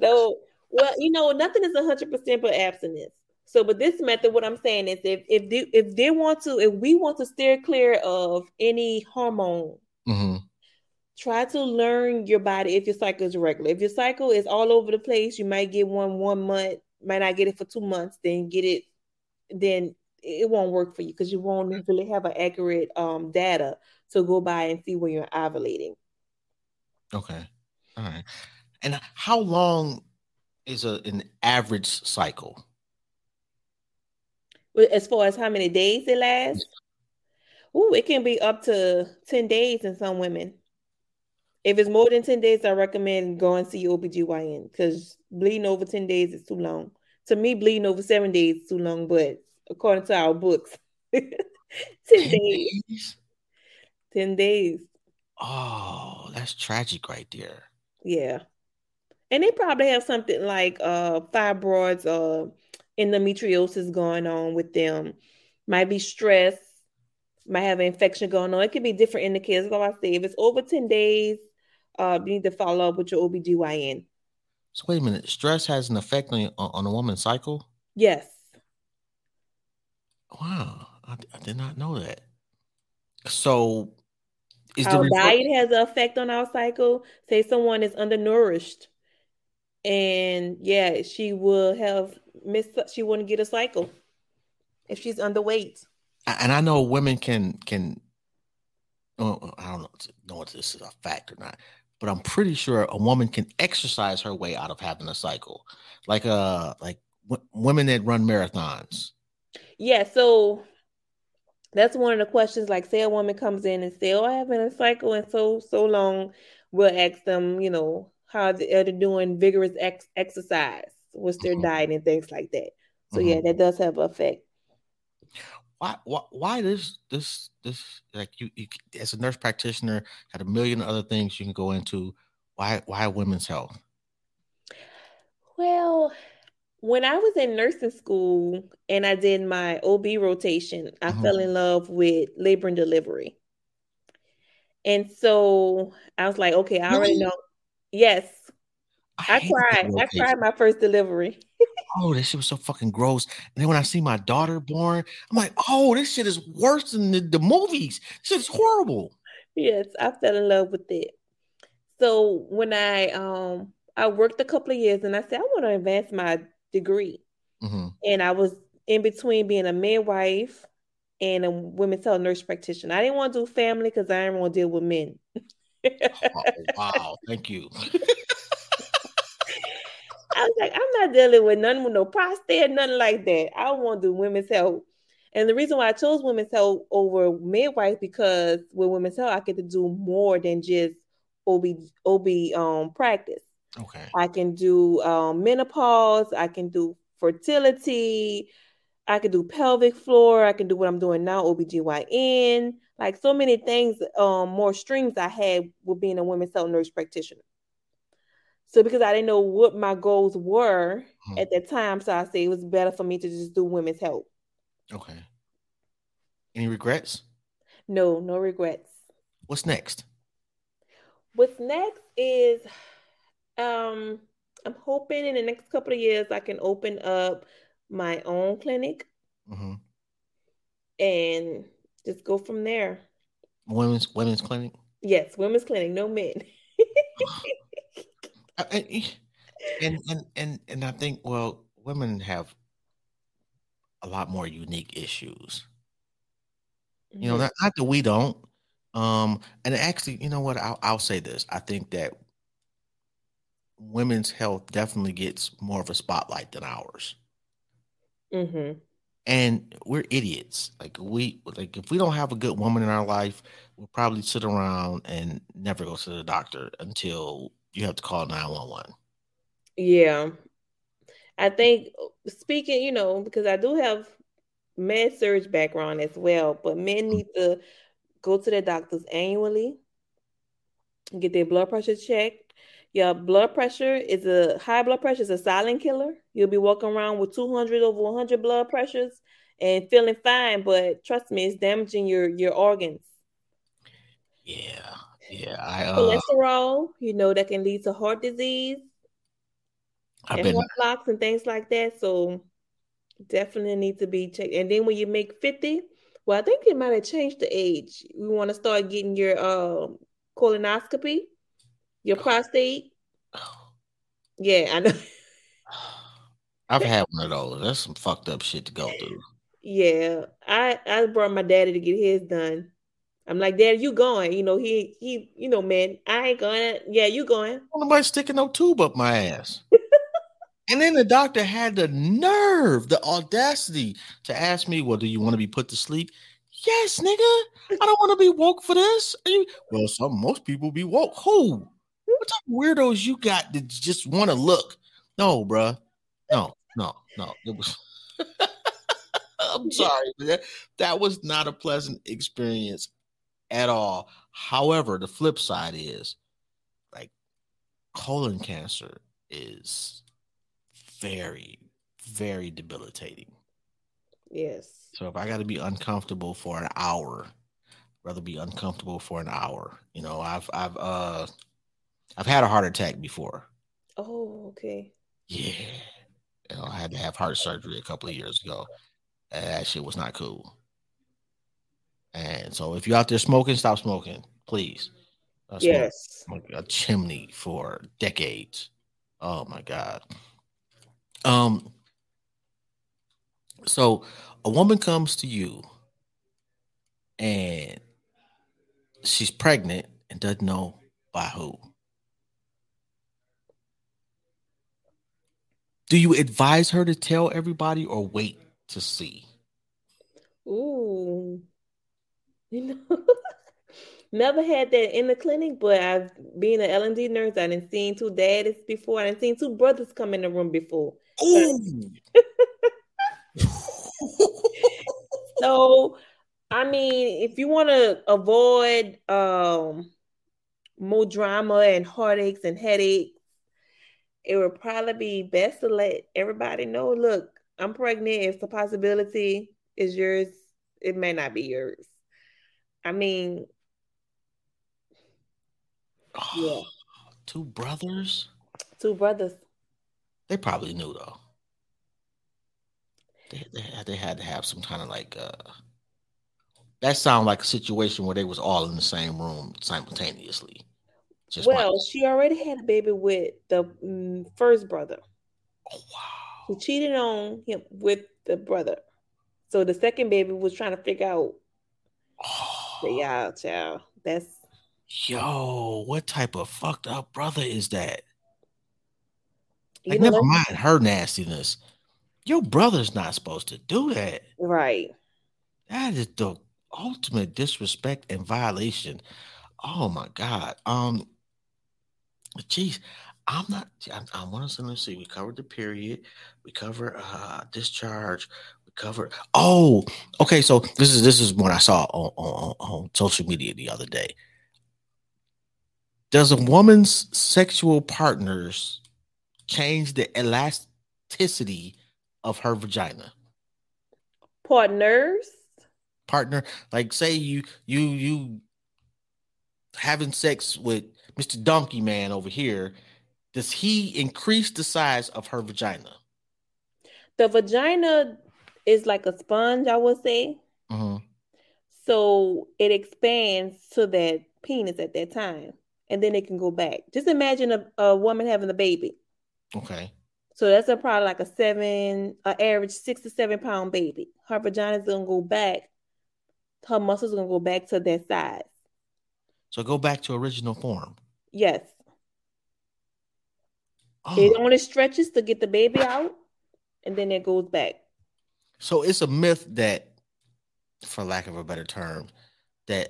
No. Well, nothing is 100% but abstinence. So, but this method, what I'm saying is, if we want to steer clear of any hormone, try to learn your body if your cycle is regular. If your cycle is all over the place, you might get one month, might not get it for 2 months, then it won't work for you, because you won't really have an accurate data to go by and see when you're ovulating. Okay, all right. And how long is an average cycle? As far as how many days it lasts? Ooh, it can be up to 10 days in some women. If it's more than 10 days, I recommend going to your OBGYN, because bleeding over 10 days is too long. To me, bleeding over 7 days is too long, but according to our books, 10 days. 10 days. Oh, that's tragic right there. Yeah. And they probably have something like fibroids or endometriosis going on with them, might be stress, might have an infection going on. It could be different indicators. Like I say, if it's over 10 days, you need to follow up with your OBGYN. So wait a minute, stress has an effect on a woman's cycle? Yes. Wow, I did not know that. So is our diet has an effect on our cycle? Say someone is undernourished, and yeah, she will have she wouldn't get a cycle if she's underweight. And I know women can. Oh, I don't know if this is a fact or not, but I'm pretty sure a woman can exercise her way out of having a cycle, like women that run marathons. Yeah, so that's one of the questions. Like, say a woman comes in and say, "Oh, I have been in a cycle and so long." We'll ask them, you know, how they're doing vigorous exercise, what's their diet, and things like that. So yeah, that does have an effect. Why this like you as a nurse practitioner got a million other things you can go into. Why women's health? Well, when I was in nursing school and I did my OB rotation, I fell in love with labor and delivery. And so I was like, okay, I already know. Yes. I cried my first delivery. Oh, this shit was so fucking gross. And then when I see my daughter born, I'm like, oh, this shit is worse than the movies. This shit's horrible. Yes, I fell in love with it. So when I worked a couple of years and I said, I want to advance my degree. And I was in between being a midwife and a women's health nurse practitioner. I didn't want to do family because I didn't want to deal with men. Oh, wow. Thank you. I was like, I'm not dealing with none with no prostate, nothing like that. I want to do women's health. And the reason why I chose women's health over midwife, because with women's health, I get to do more than just OB practice. Okay. I can do menopause. I can do fertility. I can do pelvic floor. I can do what I'm doing now, OBGYN. Like so many things, more strings I had with being a women's health nurse practitioner. So because I didn't know what my goals were at that time, so I say it was better for me to just do women's health. Okay. Any regrets? No, no regrets. What's next? What's next is... I'm hoping in the next couple of years I can open up my own clinic and just go from there. Women's clinic? Yes, women's clinic, no men. and I think, well, women have a lot more unique issues. You know, not that we don't. And actually, you know what? I'll say this. I think that women's health definitely gets more of a spotlight than ours. And we're idiots. Like if we don't have a good woman in our life, we'll probably sit around and never go to the doctor until you have to call 911. Yeah. I think speaking, you know, because I do have med surg background as well, but men need to go to their doctors annually, get their blood pressure checked. Your blood pressure is a silent killer. You'll be walking around with 200 over 100 blood pressures and feeling fine, but trust me, it's damaging your organs. Yeah, yeah. Cholesterol, you know, that can lead to heart disease, heart blocks and things like that. So definitely need to be checked. And then when you make 50, well, I think it might have changed the age. We want to start getting your colonoscopy. Your prostate? Yeah, I know. I've had one of those. That's some fucked up shit to go through. Yeah. I brought my daddy to get his done. I'm like, Dad, you going. You know, he you know, man, I ain't going. Yeah, you going. Nobody's sticking no tube up my ass. And then the doctor had the nerve, the audacity to ask me, well, do you want to be put to sleep? Yes, nigga. I don't want to be woke for this. Well, most people be woke. Who? What type of weirdos you got that just want to look? No, bruh. No. It was. I'm sorry. But that was not a pleasant experience at all. However, the flip side is, like, colon cancer is very, very debilitating. Yes. So if I got to be uncomfortable for an hour, I'd rather be uncomfortable for an hour. You know, I've had a heart attack before. Oh, okay. Yeah. You know, I had to have heart surgery a couple of years ago. And that shit was not cool. And so if you're out there smoking, stop smoking, please. Yes. Smoking a chimney for decades. Oh, my God. So a woman comes to you and she's pregnant and doesn't know by who. Do you advise her to tell everybody or wait to see? Ooh, You know, never had that in the clinic, but I've been an L&D nurse. I done seen two daddies before. I done seen two brothers come in the room before. So, I mean, if you want to avoid more drama and heartaches and headaches, it would probably be best to let everybody know, look, I'm pregnant. If the possibility is yours, it may not be yours. I mean, yeah. Two brothers. They probably knew, though. They had to have some kind of like, that sounded like a situation where they was all in the same room simultaneously. She already had a baby with the first brother. Oh, wow. She cheated on him with the brother. So the second baby was trying to figure out. Oh. Yeah, child. What type of fucked up brother is that? Like, never mind her nastiness. Your brother's not supposed to do that. Right. That is the ultimate disrespect and violation. Oh my God. Geez, I'm not. I want to see. We covered the period. We cover discharge. We cover. Oh, okay. So this is what I saw on social media the other day. Does a woman's sexual partners change the elasticity of her vagina? Partner, like say you having sex with Mr. Donkey Man over here, does he increase the size of her vagina? The vagina is like a sponge, I would say. Mm-hmm. So it expands to that penis at that time, and then it can go back. Just imagine a woman having a baby. Okay. So that's probably like an average 6 to 7 pound baby. Her vagina's going to go back. Her muscles going to go back to their size. So go back to original form. Yes. Oh. It only stretches to get the baby out, and then it goes back. So it's a myth that, for lack of a better term, that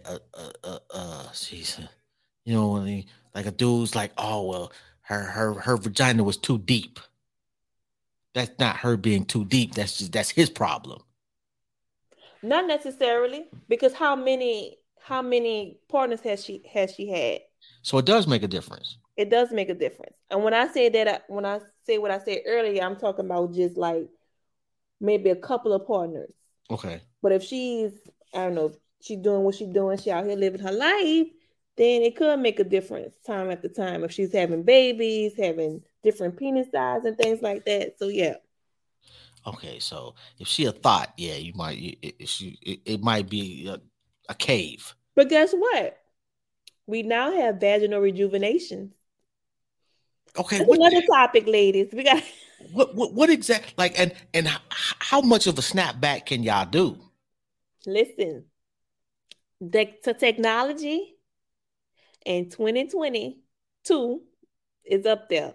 you know what I mean? Like a dude's like, oh well, her vagina was too deep. That's not her being too deep. That's his problem. Not necessarily, because how many partners has she had? So it does make a difference. It does make a difference. And when I say that, when I say what I said earlier, I'm talking about just like maybe a couple of partners. Okay. But if she's, I don't know, if she's doing what she's doing, she out here living her life, then it could make a difference time after time. If she's having babies, having different penis size and things like that. So yeah. Okay, so if she a thought, yeah, you might. It might be a cave. But guess what? We now have vaginal rejuvenation. Okay, that's another topic, ladies. We got what exactly? Like, and how much of a snapback can y'all do? Listen, the technology in 2022 is up there.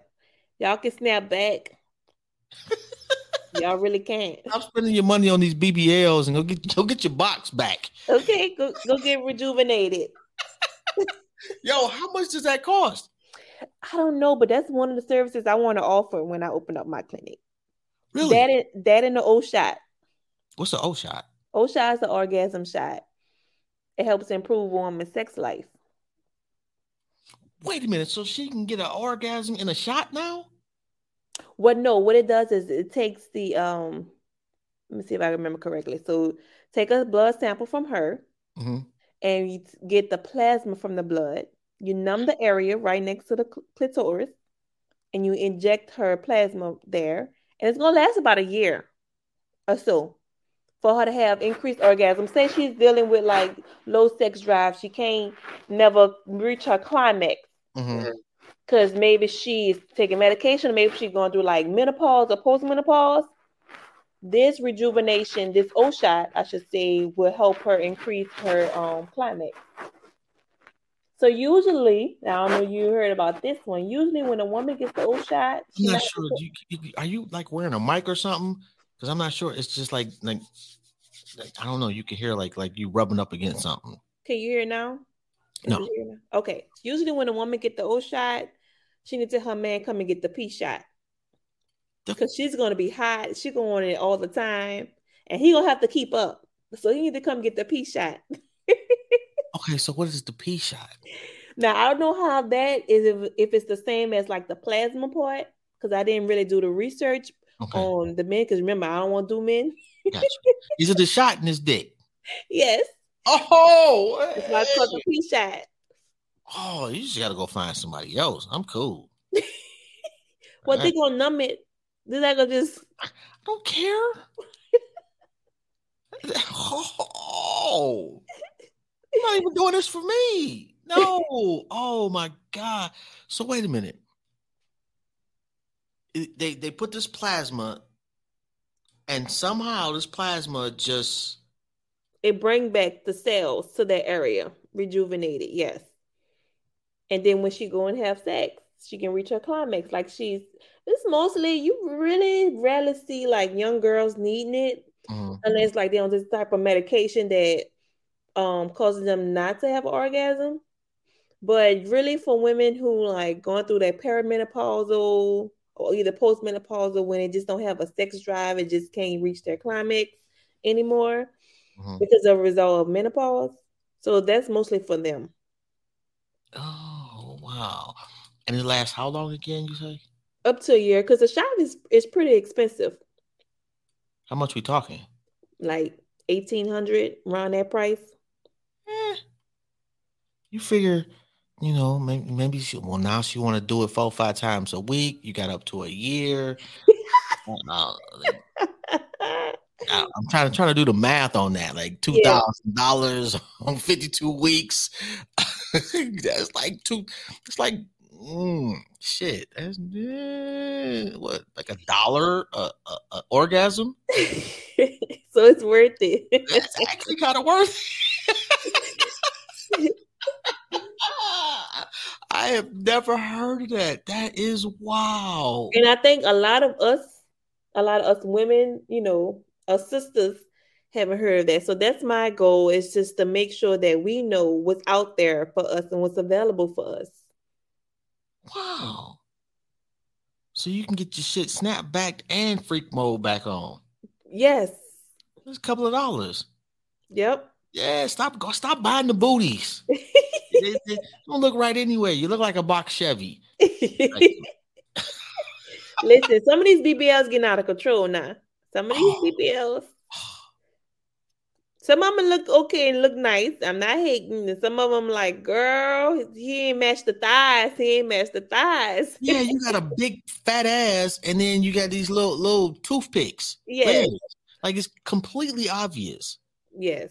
Y'all can snap back. Y'all really can't. I'm spending your money on these BBLs and go get your box back. Okay, go get rejuvenated. Yo, how much does that cost? I don't know, but that's one of the services I want to offer when I open up my clinic. Really? That and the O shot. What's the O shot? O shot is the orgasm shot. It helps improve woman's sex life. Wait a minute, so she can get an orgasm in a shot now? Well, no, what it does is it takes the, let me see if I remember correctly. So take a blood sample from her, mm-hmm. and you get the plasma from the blood. You numb the area right next to the clitoris, and you inject her plasma there. And it's going to last about a year or so for her to have increased orgasm. Say she's dealing with like low sex drive. She can't never reach her climax. Mm-hmm. Because maybe she's taking medication, maybe she's going through like menopause or postmenopause. This rejuvenation, this O shot, I should say, will help her increase her climax. So usually, now I know you heard about this one. Usually, when a woman gets the O shot, I'm not sure. Are you like wearing a mic or something? Because I'm not sure. It's just like I don't know. You can hear like you rubbing up against something. Can you hear it now? No. Okay. Usually when a woman get the O shot, she needs to tell her man, come and get the P shot. Because she's going to be hot. She's going to want it all the time. And he going to have to keep up. So he need to come get the P shot. Okay. So what is the P shot? Now, I don't know how that is, if it's the same as like the plasma part, because I didn't really do the research on the men. Because remember, I don't want to do men. Gotcha. Is it the shot in his dick? Yes. Oh, it's my fucking P shot. Oh, you just gotta go find somebody else. I'm cool. Well, they're gonna numb it. They're not gonna just. I don't care. Oh, you're not even doing this for me. No. Oh my God. So wait a minute. They put this plasma, and somehow this plasma just. It bring back the cells to that area, rejuvenated, yes. And then when she go and have sex, she can reach her climax. Like it's mostly, you really rarely see like young girls needing it, unless like they're on this type of medication that causes them not to have an orgasm. But really for women who like going through that perimenopausal or either postmenopausal, when they just don't have a sex drive and just can't reach their climax anymore, because of a result of menopause. So that's mostly for them. Oh, wow. And it lasts how long again, you say? Up to a year, because the shot is pretty expensive. How much we talking? Like $1,800, around that price. You figure, you know, maybe now she want to do it 4 or 5 times a week. You got up to a year. I'm trying to do the math on that, like $2,000 on 52 weeks. That's like two. It's like shit. That's what, like $1 a orgasm. So it's worth it. It's actually kind of worth it. I have never heard of that. That is wow. And I think a lot of us women, you know. Our sisters haven't heard of that. So that's my goal, is just to make sure that we know what's out there for us and what's available for us. Wow. So you can get your shit snapped back and freak mode back on. Yes. Just a couple of dollars. Yep. Yeah, stop buying the booties. They don't look right anyway. You look like a box Chevy. Listen, some of these BBLs getting out of control now. Some of these BBLs. Some of them look okay and look nice. I'm not hating. And some of them like, girl, he ain't matched the thighs. Yeah, you got a big fat ass, and then you got these little toothpicks. Yeah, like it's completely obvious. Yes.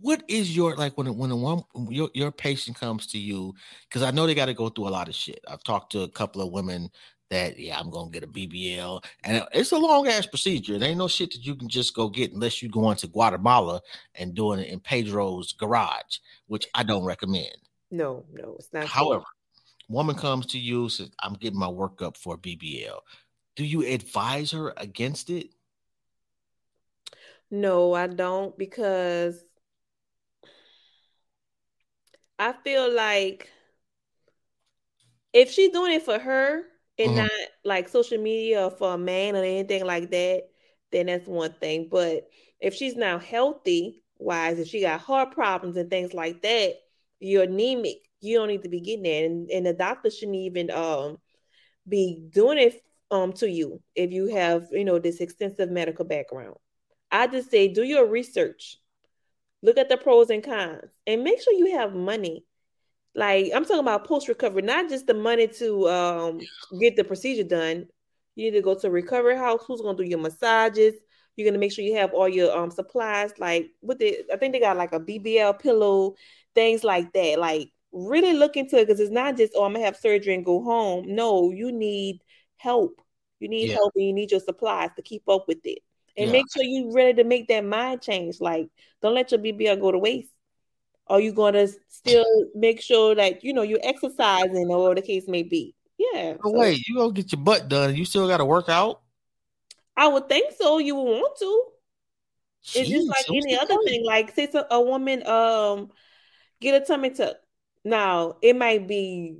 What is your, like, when your patient comes to you? Because I know they got to go through a lot of shit. I've talked to a couple of women. That, yeah, I'm going to get a BBL. And it's a long-ass procedure. There ain't no shit that you can just go get unless you go into Guatemala and doing it in Pedro's garage, which I don't recommend. No, it's not. However, woman comes to you, says, I'm getting my workup for a BBL. Do you advise her against it? No, I don't, because I feel like if she's doing it for her, and not like social media or for a man or anything like that, then that's one thing. But if she's not healthy wise, if she got heart problems and things like that, you're anemic. You don't need to be getting that. And the doctor shouldn't even be doing it to you if you have, you know, this extensive medical background. I just say, do your research. Look at the pros and cons. And make sure you have money. Like, I'm talking about post-recovery, not just the money to get the procedure done. You need to go to a recovery house. Who's going to do your massages? You're going to make sure you have all your supplies. Like, I think they got, like, a BBL pillow, things like that. Like, really look into it, because it's not just, oh, I'm going to have surgery and go home. No, you need help. You need help, and you need your supplies to keep up with it. And make sure you're ready to make that mind change. Like, don't let your BBL go to waste. Are you going to still make sure that, you know, you're exercising or the case may be? Yeah. Oh, so. Wait, you going to get your butt done. You still got to work out? I would think so. You would want to. It's just like any other thing. Like, say a woman get a tummy tuck. Now, it might be,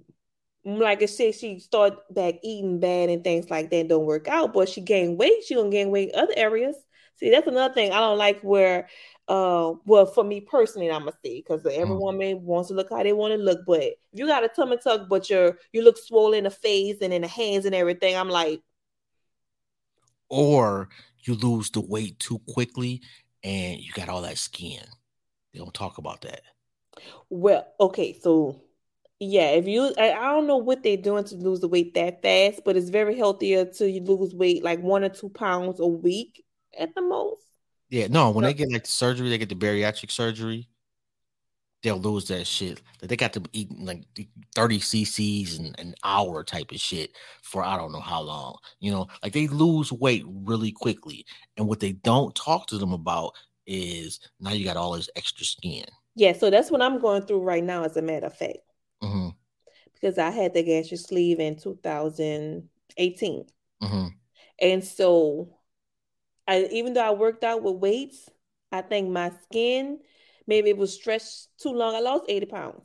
like I said, she start back eating bad and things like that don't work out, but she gained weight, she gonna gain weight in other areas. See, that's another thing I don't like where, well, for me personally, I'm going to say, because every woman wants to look how they want to look, but you got a tummy tuck, but you look swollen in the face and in the hands and everything. I'm like. Or you lose the weight too quickly and you got all that skin. They don't talk about that. Well, okay, so yeah, if you, I don't know what they're doing to lose the weight that fast, but it's very healthier to you lose weight like 1 or 2 pounds a week at the most. Yeah, no, when they get like surgery, they get the bariatric surgery, they'll lose that shit. Like, they got to eat like 30 cc's and an hour type of shit for I don't know how long. You know, like they lose weight really quickly. And what they don't talk to them about is now you got all this extra skin. Yeah, so that's what I'm going through right now, as a matter of fact. Mm-hmm. Because I had the gastric sleeve in 2018. Mm-hmm. And so even though I worked out with weights, I think my skin, maybe it was stretched too long. I lost 80 pounds.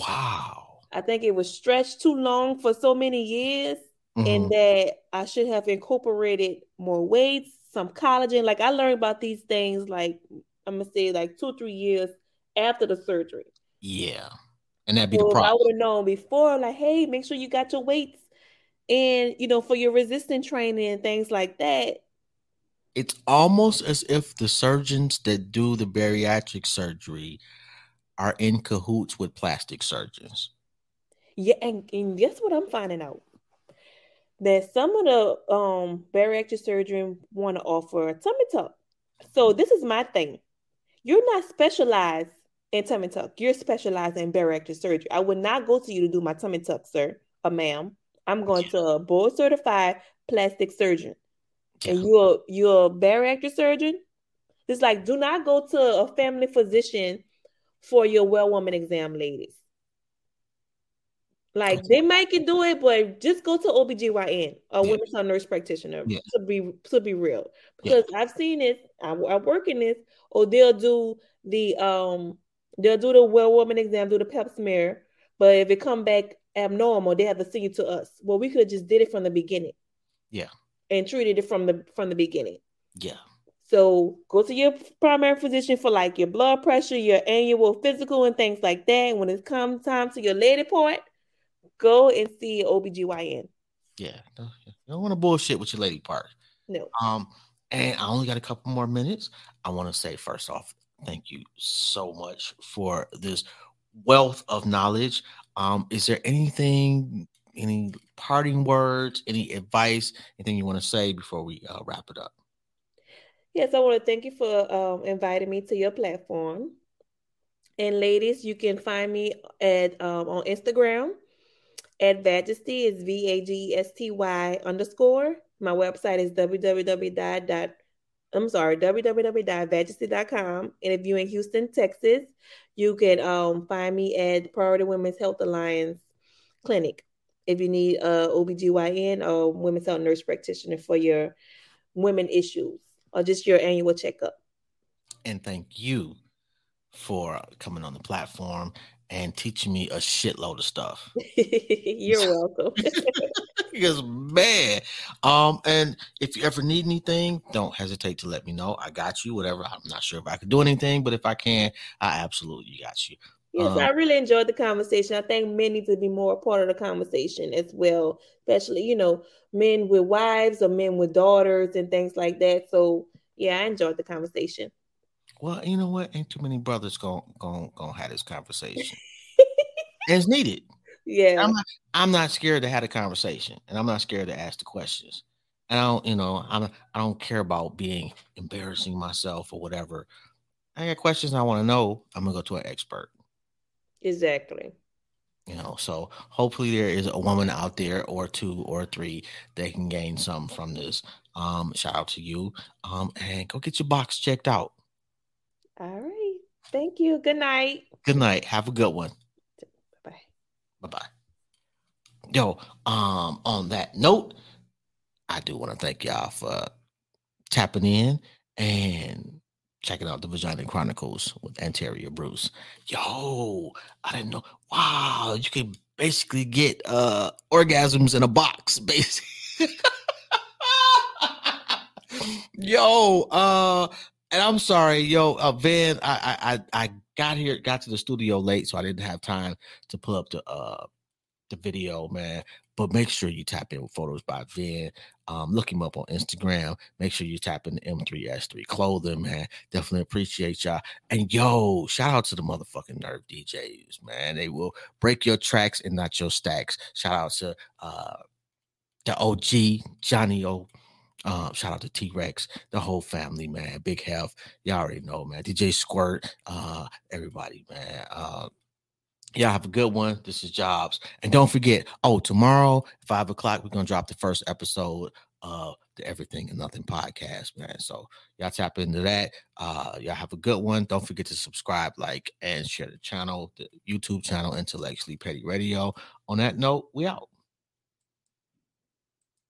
Wow. I think it was stretched too long for so many years, mm-hmm. and that I should have incorporated more weights, some collagen. Like, I learned about these things, like, I'm going to say like 2 or 3 years after the surgery. Yeah. And that'd be the problem. I would have known before, like, hey, make sure you got your weights and, you know, for your resistance training and things like that. It's almost as if the surgeons that do the bariatric surgery are in cahoots with plastic surgeons. Yeah, and guess what I'm finding out? That some of the bariatric surgeons want to offer a tummy tuck. So this is my thing. You're not specialized in tummy tuck. You're specialized in bariatric surgery. I would not go to you to do my tummy tuck, sir or ma'am. I'm going to a board-certified plastic surgeon. And you're a bariatric surgeon. It's like, do not go to a family physician for your well woman exam, ladies. Like, they might can do it, but just go to OBGYN or women's health nurse practitioner, to be real. Because I've seen this, I work in this, or they'll do the well woman exam, do the pap smear, but if it come back abnormal, they have to send you to us. Well, we could have just did it from the beginning. Yeah. And treated it from the beginning. Yeah. So go to your primary physician for like your blood pressure, your annual physical and things like that. And when it comes time to your lady part, go and see OBGYN. Yeah. You don't want to bullshit with your lady part. No. And I only got a couple more minutes. I want to say, first off, thank you so much for this wealth of knowledge. Is there anything, any parting words, any advice, anything you want to say before we wrap it up? Yes, I want to thank you for inviting me to your platform. And ladies, you can find me at on Instagram at Vajesty, is VAGESTY_. My website is www.vajesty.com. And if you're in Houston, Texas, you can find me at Priority Women's Health Alliance Clinic. If you need a OBGYN or women's health nurse practitioner for your women issues or just your annual checkup. And thank you for coming on the platform and teaching me a shitload of stuff. You're welcome. Because, man, and if you ever need anything, don't hesitate to let me know. I got you, whatever. I'm not sure if I could do anything, but if I can, I absolutely got you. Yes, I really enjoyed the conversation. I think men need to be more a part of the conversation as well, especially, you know, men with wives or men with daughters and things like that. So, yeah, I enjoyed the conversation. Well, you know what? Ain't too many brothers gonna have this conversation. It's needed. Yeah. I'm not scared to have a conversation, and I'm not scared to ask the questions. And I don't care about being embarrassing myself or whatever. I got questions I want to know. I'm going to go to an expert. Exactly. You know, so hopefully there is a woman out there or two or three that can gain some from this. Shout out to you. And go get your box checked out. All right. Thank you. Good night. Good night. Have a good one. Bye-bye. Bye-bye. Yo, on that note, I do want to thank y'all for tapping in and checking out the Vagina Chronicles with Annterria Bruce. Yo, I didn't know. Wow, you can basically get orgasms in a box, basically. Yo, and I'm sorry, yo, Van, I got to the studio late, so I didn't have time to pull up the video, man. But make sure you tap in with Photos by Van. Look him up on Instagram. Make sure you tap in M3S3 Clothing, man. Definitely appreciate y'all. And yo, shout out to the motherfucking Nerve DJs, man. They will break your tracks and not your stacks. Shout out to the OG, Johnny O. Shout out to T-Rex, the whole family, man. Big Health, y'all already know, man. DJ Squirt, everybody, man. Y'all have a good one. This is Jobs. And don't forget, tomorrow, 5 o'clock, we're going to drop the first episode of the Everything and Nothing podcast, man. So y'all tap into that. Y'all have a good one. Don't forget to subscribe, like, and share the channel, the YouTube channel, Intellectually Petty Radio. On that note, we out.